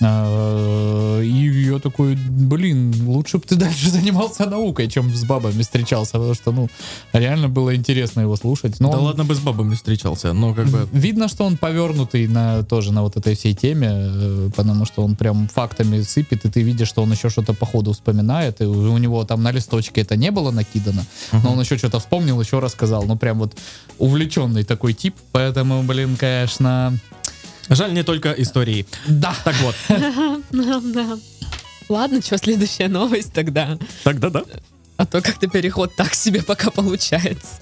И я такой, блин, лучше бы ты дальше занимался наукой, чем с бабами встречался, потому что, ну, реально было интересно его слушать. Но да он... ладно бы с бабами встречался, но как бы... Видно, что он повернутый на, тоже на вот этой всей теме, потому что он прям фактами сыпет, и ты видишь, что он еще что-то по ходу вспоминает, и у него там на листочке это не было накидано, uh-huh. но он еще что-то вспомнил, еще рассказал. Ну, прям вот увлеченный такой тип, поэтому, блин, конечно... Жаль, не только истории. Да. Так вот. Ладно, что, следующая новость тогда? Тогда да. А то как-то переход так себе пока получается.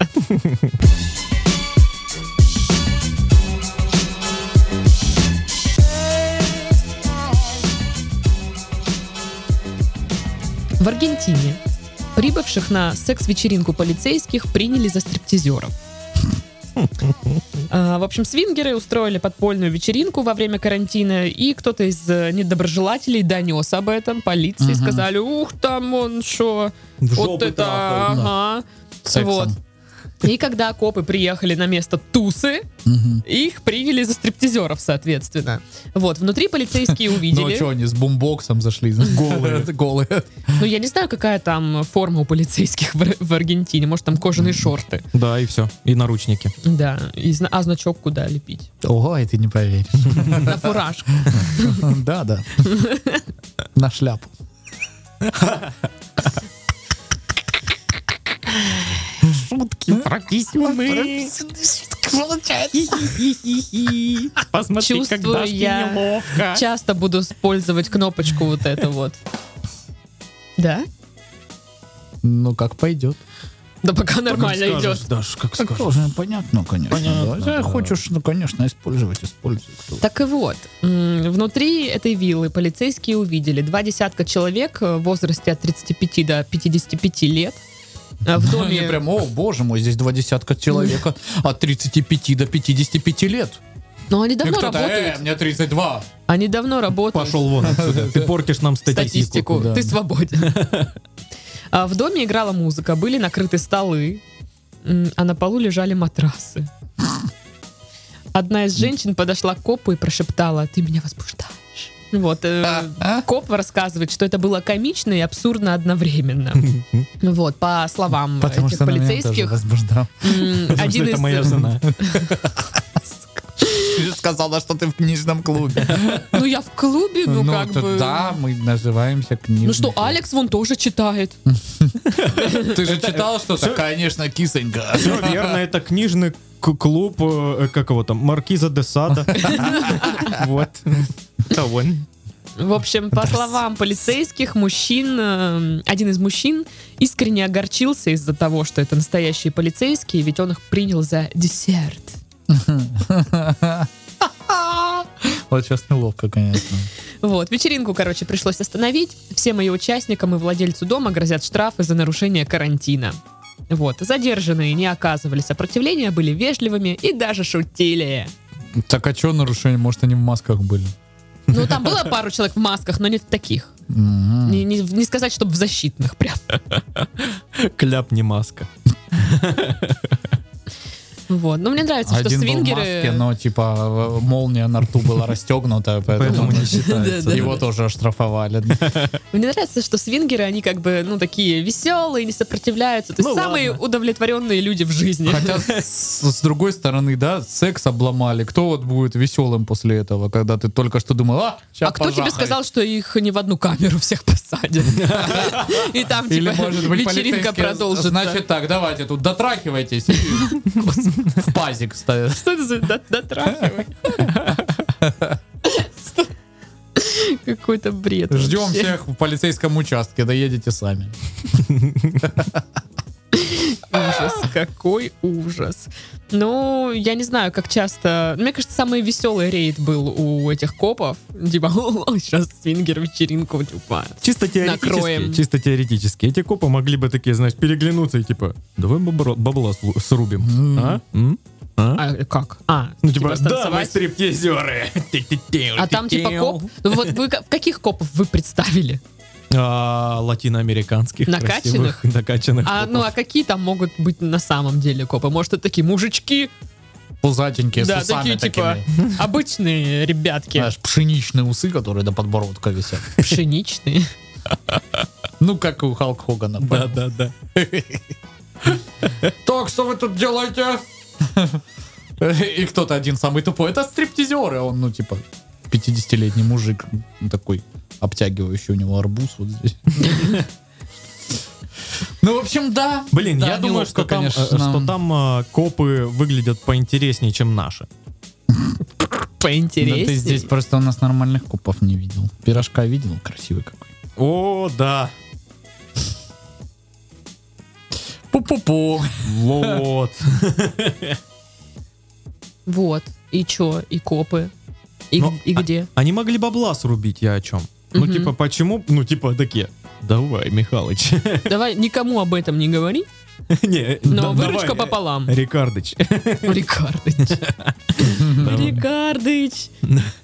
В Аргентине прибывших на секс-вечеринку полицейских приняли за стриптизеров. В общем, свингеры устроили подпольную вечеринку во время карантина, и кто-то из недоброжелателей донес об этом полиции, ага. сказали, ух, там он что, вот это, трапал, ага, да. вот. И когда копы приехали на место тусы, угу. их приняли за стриптизеров, соответственно. Вот, внутри полицейские увидели... Ну, а что, они с бумбоксом зашли? Голые. Ну, я не знаю, какая там форма у полицейских в Аргентине. Может, там кожаные шорты. Да, и все. И наручники. Да. А значок куда лепить? Ого, и ты не поверишь. На фуражку. Да, да. На шляпу. Шутки про кисюны. Посмотри, чувствую, как Дашке неловко. Часто буду использовать кнопочку вот эту вот. Да? Ну, как пойдет. Да пока нормально как скажешь, идет. Даш, как так скажешь. Тоже понятно, конечно. Понятно, да. Да. Хочешь, ну, конечно, использовать, используй. Так и вот. Внутри этой виллы полицейские увидели два десятка человек в возрасте от тридцати пяти до пятидесяти пяти лет. В доме... прям, о, боже мой, здесь два десятка человека от тридцати пяти до пятидесяти пяти лет. Но они давно работают. Э, мне тридцать два. Они давно работают. Пошел вон отсюда. Ты портишь нам статистику. Ты свободен. В доме играла музыка, были накрыты столы, а на полу лежали матрасы. Одна из женщин подошла к копу и прошептала: «Ты меня возбуждаешь». Вот, э, а? Коп рассказывает, что это было комично и абсурдно одновременно. Вот, по словам Потому этих полицейских. Один из... Это моя жена. Ты сказала, что ты в книжном клубе. Ну, я в клубе, ну, ну как бы... Да, мы называемся книжным. Ну что, Алекс вон тоже читает. Ты же читал что-то? Конечно, кисонька. Все верно, это книжный клуб, как его там, Маркиза де Сада. Вот. В общем, по словам полицейских, мужчин, один из мужчин искренне огорчился из-за того, что это настоящие полицейские, ведь он их принял за десерт. Вот сейчас неловко, конечно. Вот, вечеринку, короче, пришлось остановить. Всем ее участникам и владельцу дома грозят штрафы за нарушение карантина. Вот, задержанные не оказывали сопротивления, были вежливыми и даже шутили. Так а что нарушение? Может, они в масках были? Ну, там было пару человек в масках, но не в таких. Mm-hmm. Не, не, не сказать, чтобы в защитных прям. Кляп не маска. Вот, но мне нравится, что свингеры... Один был в маске, но, типа, молния на рту была расстегнута, поэтому не считается. Его тоже оштрафовали. Мне нравится, что свингеры, они как бы, ну, такие веселые, не сопротивляются. То есть самые удовлетворенные люди в жизни. Хотя, с другой стороны, да, секс обломали. Кто вот будет веселым после этого, когда ты только что думал, а, сейчас пожахает. А кто тебе сказал, что их не в одну камеру всех посадят? И там, типа, вечеринка продолжится. Значит так, давайте тут дотрахивайтесь. Господи. В пазик ставят. Что это за дотрахивай? Какой-то бред. Ждем вообще. Всех в полицейском участке, доедете сами. Ужас, какой ужас. Ну, я не знаю, как часто... Мне кажется, самый веселый рейд был у этих копов. Типа, сейчас свингер-вечеринку, типа, чисто теоретически, накроем. Чисто теоретически. Эти копы могли бы такие, знаешь, переглянуться и типа, давай бобро, бабла срубим. Mm. А? Mm? А? А как? А, ну, типа, типа да, мы стриптизеры. А там типа коп... Ну, вот вы каких копов вы представили? А, латиноамериканских, накачанных, накачанных а, ну а какие там могут быть на самом деле копы? Может, это такие мужички пузатенькие, да, с усами такие, типа, такими. Обычные ребятки. Знаешь, пшеничные усы, которые до подбородка висят. Пшеничные? Ну, как у Халк Хогана. Да, да, да. Так, что вы тут делаете? И кто-то один самый тупой. Это стриптизеры. Он, ну, типа, пятидесятилетний мужик такой, обтягивающий у него арбуз вот здесь. Ну, в общем, да. Блин, я думаю, что там копы выглядят поинтереснее, чем наши. Поинтереснее? Ты здесь просто у нас нормальных копов не видел. Пирожка видел? Красивый какой. О, да. Пу-пу-пу. Вот. Вот. И чё? И копы? И, но, и где? А, они могли бабла срубить, я о чем? Ну, угу. Типа, почему? Ну, типа, такие, давай, Михалыч. Давай, никому об этом не говори. Не, но да, выручка давай, пополам. Рикардыч. Рикардыч. Рикардыч.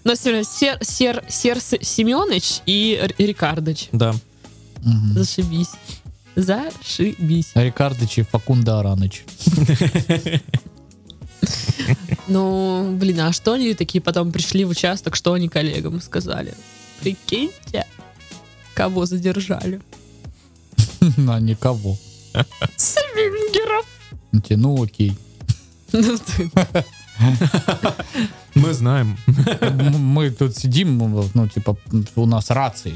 Но все равно сер, сер, сер Семеныч и Рикардыч. Да. Угу. Зашибись. Зашибись. Рикардыч и Факунда Араныч. Ну, блин, а что они такие потом пришли в участок, что они коллегам сказали? Прикиньте, кого задержали? На никого. Свингеров. Ну, окей. Мы знаем. Мы тут сидим, ну, типа, у нас рации.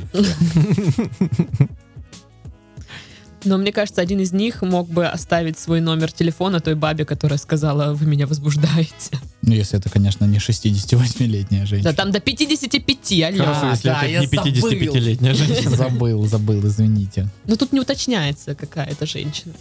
Но мне кажется, один из них мог бы оставить свой номер телефона той бабе, которая сказала, вы меня возбуждаете. Ну, если это, конечно, не шестидесятивосьмилетняя женщина. Да, там до пятидесяти пяти, алё. Хорошо, если да, это не пятидесятипятилетняя женщина. Забыл, забыл, извините. Но тут не уточняется, какая это женщина.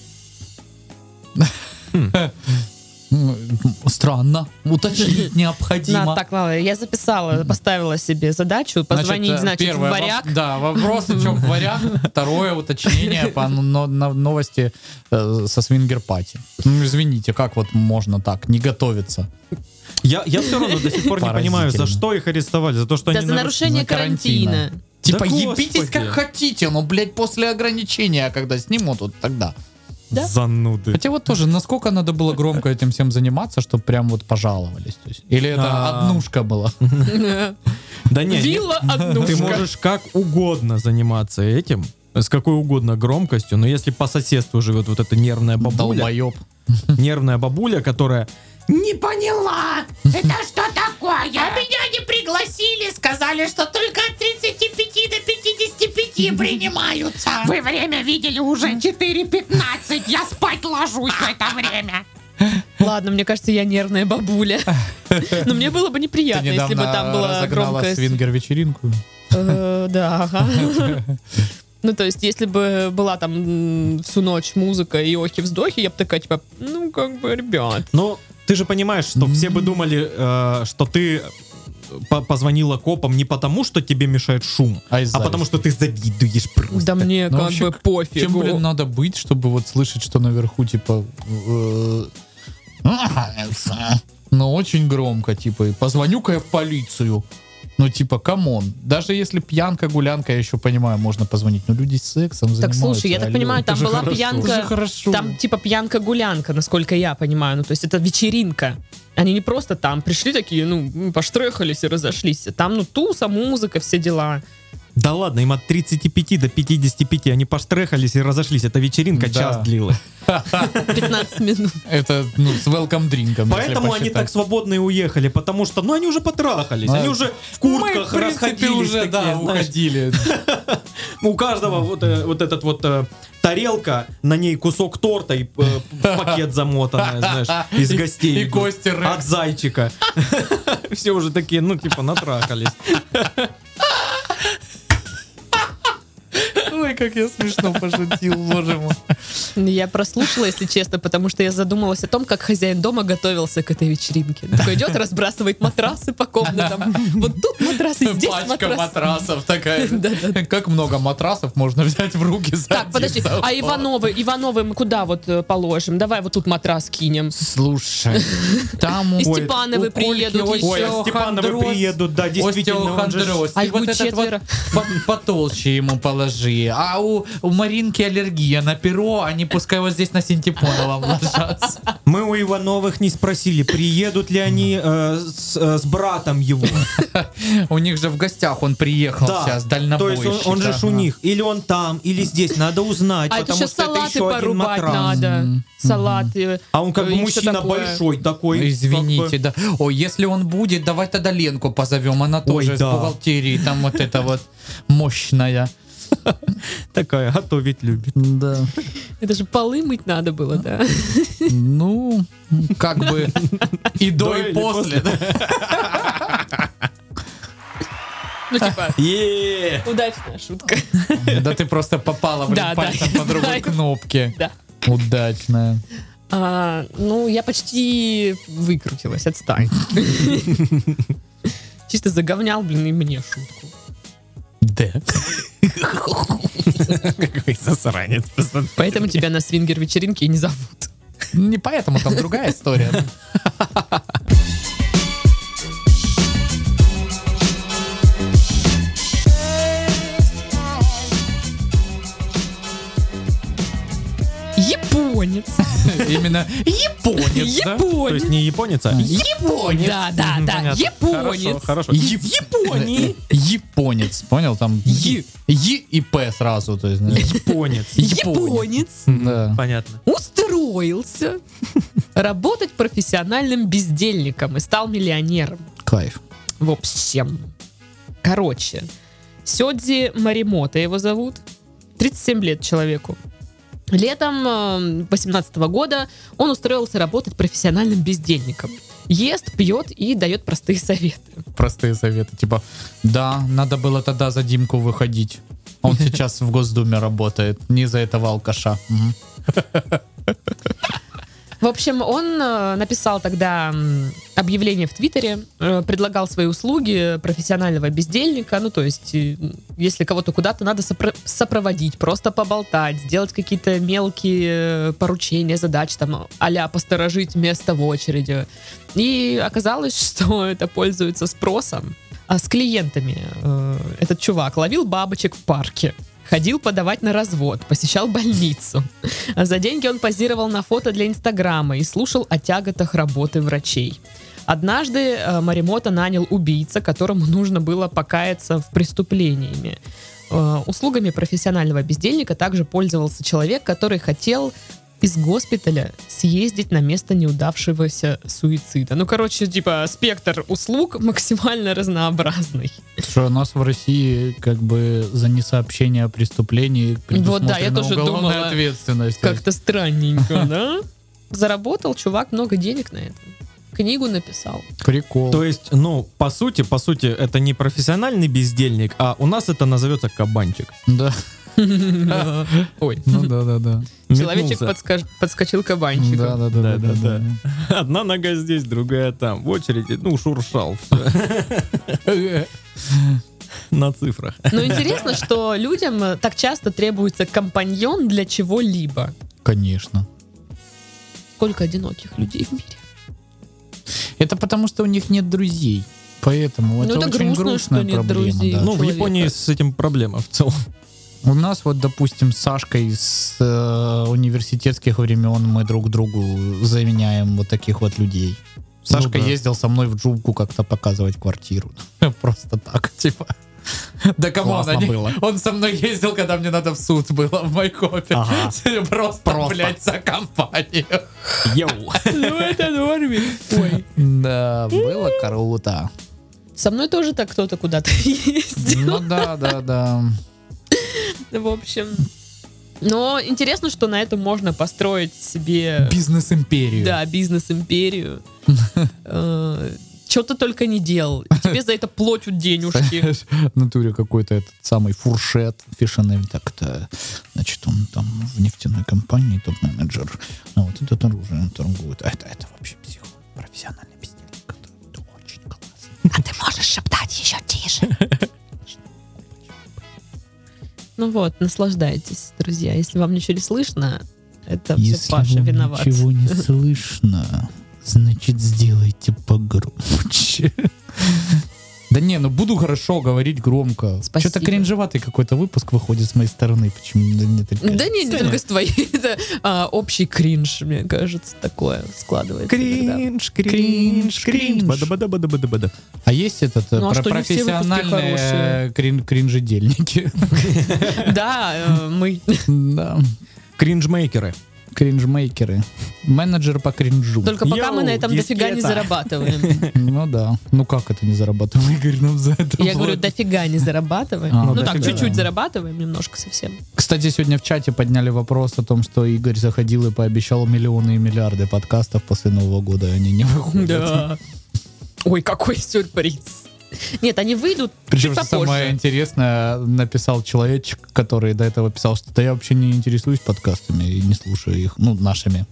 Странно. Уточнить необходимо. Надо, так, ладно, я записала, поставила себе задачу позвонить, значит, значит первое, в Варяг. Воп- да, вопрос, Чоп Варяг. Второе уточнение по но- на- новости э- со свингер-пати. Ну, извините, как вот можно так не готовиться? Я, я все равно до сих пор не понимаю, за что их арестовали. За то, что да они за наруш... нарушение за карантина. карантина. Типа, да ебитесь как хотите, но, блядь, после ограничения, когда снимут, вот тогда... Да? Зануды. Хотя вот тоже, насколько надо было громко этим всем заниматься, чтобы прям вот пожаловались. То есть, или это А-а-а. однушка была? Да нет, ты можешь как угодно заниматься этим, с какой угодно громкостью, но если по соседству живет вот эта нервная бабуля, нервная бабуля, которая не поняла, это что такое? Меня не пригласили, сказали, что только от тридцати пяти до пятидесяти пяти принимаются. Вы время видели уже четыре пятнадцать, я спать ложусь в это время. Ладно, мне кажется, я нервная бабуля. Но мне было бы неприятно, если бы там была громкая... свингер-вечеринку. Да, ага. Ну, то есть, если бы была там всю ночь музыка и охи-вздохи, я бы такая, типа, ну, как бы, ребят. Ну, ты же понимаешь, что mm-hmm. все бы думали, э, что ты по- позвонила копам не потому, что тебе мешает шум, а, а потому, что ты завидуешь просто. Да мне ну, как вообще, бы пофигу. Чем, блин, надо быть, чтобы вот слышать, что наверху, типа... Ну, очень громко, типа, позвоню-ка я в полицию. Ну, типа, камон. Даже если пьянка, гулянка, я еще понимаю, можно позвонить. Но люди с сексом занимаются. Так, слушай, я так понимаю, там была пьянка... Там, типа, пьянка-гулянка, насколько я понимаю. Ну, то есть, это вечеринка. Они не просто там пришли такие, ну, поштрехались и разошлись. Там, ну, туса, музыка, все дела. Да ладно, им от тридцати пяти до пятидесяти пяти они поштрехались и разошлись. Эта вечеринка да. час длилась. пятнадцать минут. Это ну, с welcome дринком. Поэтому они так свободно и уехали, потому что, ну, они уже потрахались, они уже в куртках расходились. уже, да, уходили. У каждого вот этот вот... тарелка, на ней кусок торта и э, пакет замотанный, знаешь, из гостей. И кости от зайчика. Все уже такие, ну, типа, натрахались. Ой, как я смешно пошутил, боже мой. Я прослушала, если честно, потому что я задумалась о том, как хозяин дома готовился к этой вечеринке. Он такой идет, разбрасывает матрасы по комнатам. Вот тут матрасы, здесь матрасы. Пачка матрасов такая. Как много матрасов можно взять в руки за один. Так, подожди, а Ивановы, Ивановы мы куда вот положим? Давай вот тут матрас кинем. Слушай, там... И Степановы приедут еще. Ой, Степановы приедут, да, действительно. А вот этот вот потолще ему положи. А у, у Маринки аллергия на перо, они пускай вот здесь на синтепоновом ложатся. Мы у Ивановых не спросили, приедут ли они э, с, э, с братом его. У них же в гостях он приехал сейчас, дальнобойщик. То есть он же у них, или он там, или здесь, надо узнать, потому что это еще один матрас. Салаты. А он как бы мужчина большой такой. Извините, да. О, если он будет, давай тогда Ленку позовем, она тоже из бухгалтерии, там вот эта вот мощная. Такая, готовить любит. Да. Это же полы мыть надо было, да? Ну, как бы и до, и после. Ну, типа, удачная шутка. Да ты просто попала, блин, пальцем по другой кнопке. Удачная. Ну, я почти выкрутилась, отстань. Чисто заговнял, блин, и мне шутку. Да. Какой засранец. Поэтому тебя на свингер-вечеринке не зовут. Не поэтому, там другая история. Японец. Именно японец, да? То есть не японец, а японец. Да, да, да, японец. Хорошо, хорошо. Японии. Японец, понял? Там Е и П сразу. Японец. Японец. Понятно. Устроился работать профессиональным бездельником и стал миллионером. Кайф. В общем. Короче. Сёдзи Маримота его зовут. тридцать семь лет человеку. Летом восемнадцатого года он устроился работать профессиональным бездельником. Ест, пьет и дает простые советы. Простые советы, типа, да, надо было тогда за Димку выходить. Он сейчас в Госдуме работает, не за этого алкаша. В общем, он написал тогда объявление в Твиттере, предлагал свои услуги профессионального бездельника, ну, то есть, если кого-то куда-то надо сопро- сопроводить, просто поболтать, сделать какие-то мелкие поручения, задачи, там, а-ля посторожить место в очереди. И оказалось, что это пользуется спросом. А с клиентами этот чувак ловил бабочек в парке. Ходил подавать на развод, посещал больницу. За деньги он позировал на фото для Инстаграма и слушал о тяготах работы врачей. Однажды Маримота нанял убийца, которому нужно было покаяться в преступлениями. Услугами профессионального бездельника также пользовался человек, который хотел из госпиталя съездить на место неудавшегося суицида. Ну, короче, типа, спектр услуг максимально разнообразный. Слушай, у нас в России как бы за несообщение о преступлении предусмотрена вот, да, я тоже уголовная думала, ответственность. Как-то странненько, да? Заработал чувак много денег на этом. Книгу написал. Прикол. То есть, ну, по сути, по сути, это не профессиональный бездельник, а у нас это назовется кабанчик. Да. Ой, ну да, да, да. Человечек подска... подскочил кабанчиком. Да, да, да, да, да, да, да. Одна нога здесь, другая там. В очереди, ну, шуршал. На цифрах. Ну, интересно, что людям так часто требуется компаньон для чего-либо. Конечно. Сколько одиноких людей в мире. Это потому, что у них нет друзей. Поэтому это очень грустная проблема. Ну, в Японии с этим проблема в целом. У нас вот, допустим, с Сашкой с э, университетских времен мы друг другу заменяем вот таких вот людей. Сашка ну, да. ездил со мной в Джубку как-то показывать квартиру. Просто так, типа. Да камон, он со мной ездил, когда мне надо в суд было в Майкопе. Просто, блядь, за компанию. Йоу. Ну это норме. Да, было круто. Со мной тоже так кто-то куда-то ездил. Ну да, да, да. В общем... Но интересно, что на этом можно построить себе... Бизнес-империю. Да, бизнес-империю. Чего ты только не делал. Тебе за это платят денежки. В натуре какой-то этот самый фуршет фишеный. Так-то, значит, он там в нефтяной компании топ-менеджер. А вот этот оружием торгует. А это, это вообще психо. Профессиональный пиздец. Это очень классно. А ты можешь шептать еще тише? Ну вот, наслаждайтесь, друзья. Если вам ничего не слышно, это все Паша виноват. Если вам ничего не слышно, значит, сделайте погромче. Да не, ну буду хорошо говорить громко. Что-то кринжеватый какой-то выпуск выходит с моей стороны. Почему? Да не, не только с твоей. Это общий кринж, мне кажется, такое складывается. Кринж, кринж, кринж. Бада-бада-бада-бада-бада. А есть этот профессиональные кринжедельники? Да, мы. Да. Кринжмейкеры. Кринжмейкеры. Менеджер по кринжу. Только пока Йоу, мы на этом дофига это. не зарабатываем. Ну да. Ну как это не зарабатываем? Игорь, нам за это Я говорю, дофига не зарабатываем. А, ну дофига, так, чуть-чуть да. зарабатываем, немножко совсем. Кстати, сегодня в чате подняли вопрос о том, что Игорь заходил и пообещал миллионы и миллиарды подкастов после Нового года, и они не выходят. Да. Ой, какой сюрприз. Нет, они выйдут. Причем что самое интересное, написал человечек, который до этого писал, что да я вообще не интересуюсь подкастами и не слушаю их, ну, нашими.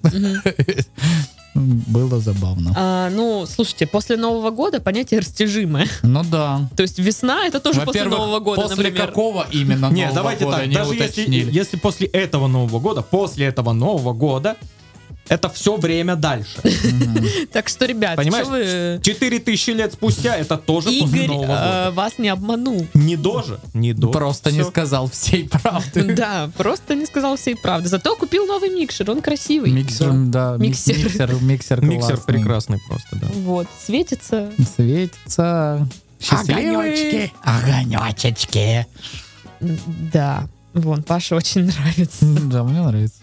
Было забавно. А, ну, слушайте, после Нового года понятие растяжимое. Ну да. То есть весна, это тоже во-первых, после Нового года, после например. После какого именно Нового Нет, давайте года так, не даже если, если после этого Нового года, после этого Нового года, это все время дальше. Так что, ребят, понимаешь, четыре тысячи лет спустя это тоже после Нового года. Игорь вас не обманул. Не дожи. Просто не сказал всей правды. Да, просто не сказал всей правды. Зато купил новый микшер, он красивый. Миксер, да. Миксер. Миксер прекрасный просто, да. Вот, светится. Светится. Огонечки. Огонечечки. Да, вон, Паше очень нравится. Да, мне нравится.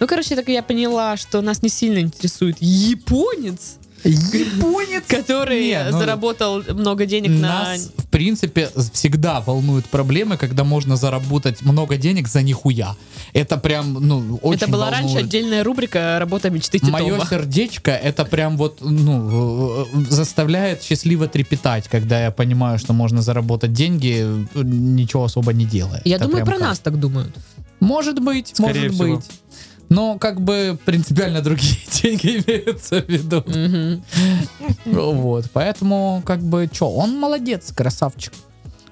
Ну, короче, так я поняла, что нас не сильно интересует японец, японец? который не, ну, заработал много денег на... Нас, в принципе, всегда волнуют проблемы, когда можно заработать много денег за нихуя. Это прям, ну, очень Это была волнует. раньше отдельная рубрика «Работа мечты Титова». Мое сердечко, это прям вот, ну, заставляет счастливо трепетать, когда я понимаю, что можно заработать деньги, ничего особо не делая. Я это думаю, про как... нас так думают. Может быть, Скорее может всего. быть. Но как бы принципиально другие деньги имеются в виду. Mm-hmm. Вот, поэтому как бы, чё, он молодец, красавчик.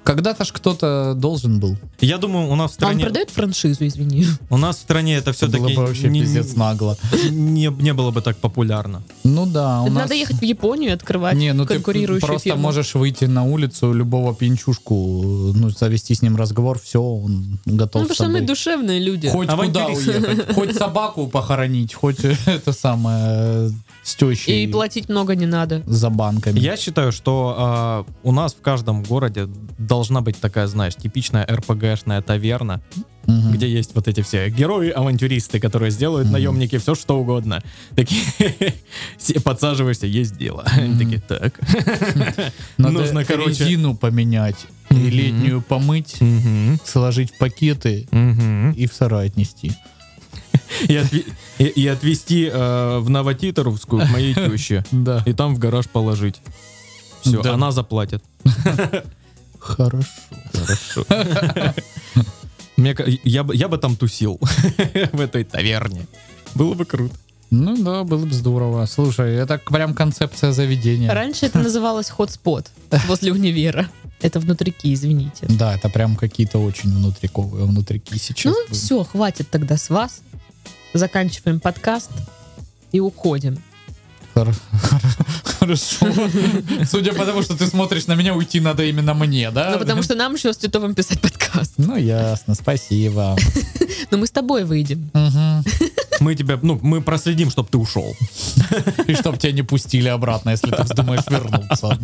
Когда-то ж кто-то должен был. Я думаю, у нас в стране... А он продает франшизу, извини. У нас в стране это все-таки... Было бы вообще не, пиздец нагло. Не, не было бы так популярно. Ну да, у нас... Надо ехать в Японию и открывать не, ну конкурирующую фирму. Просто можешь выйти на улицу, любого пьянчушку, ну, завести с ним разговор, все, он готов с тобой. Ну, потому что мы душевные люди. Хоть куда уехать, хоть собаку похоронить, хоть это самое... С тещей. И платить много не надо. За банками. Я считаю, что э, у нас в каждом городе должна быть такая, знаешь, типичная эр пэ гэ-шная таверна, угу. где есть вот эти все герои-авантюристы, которые сделают угу. наемники все что угодно. Такие, подсаживаешься, есть дело. Они такие, так. Нужно, короче... резину поменять, и летнюю помыть, сложить в пакеты и в сарай отнести. И, отве- и, и отвезти э, в Новотитаровскую к моей теще. Да. И там в гараж положить. Все, да. Она заплатит. Хорошо. Хорошо. Мне, я, я бы там тусил. В этой таверне. Было бы круто. Ну да, было бы здорово. Слушай, это прям концепция заведения. Раньше это называлось хот-спот возле универа. Это внутрики, извините. Да, это прям какие-то очень внутриковые внутрики сейчас. Ну все, хватит тогда с вас. Заканчиваем подкаст и уходим. Хорошо. Судя по тому, что ты смотришь на меня, уйти надо именно мне, да? Ну, потому что нам еще с Титовым писать подкаст. Ну, ясно, спасибо. Но мы с тобой выйдем. Мы тебя, ну, мы проследим, чтобы ты ушел. И чтобы тебя не пустили обратно, если ты вздумаешь вернуться.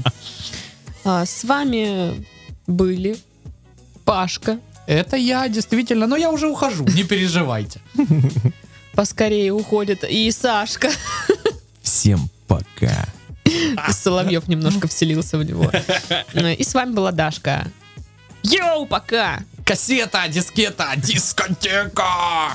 С вами были Пашка. Это я, действительно. Но я уже ухожу, не переживайте. Поскорее уходит и Сашка. Всем пока. Соловьев немножко вселился в него. И с вами была Дашка. Йоу, пока! Кассета, дискета, дискотека!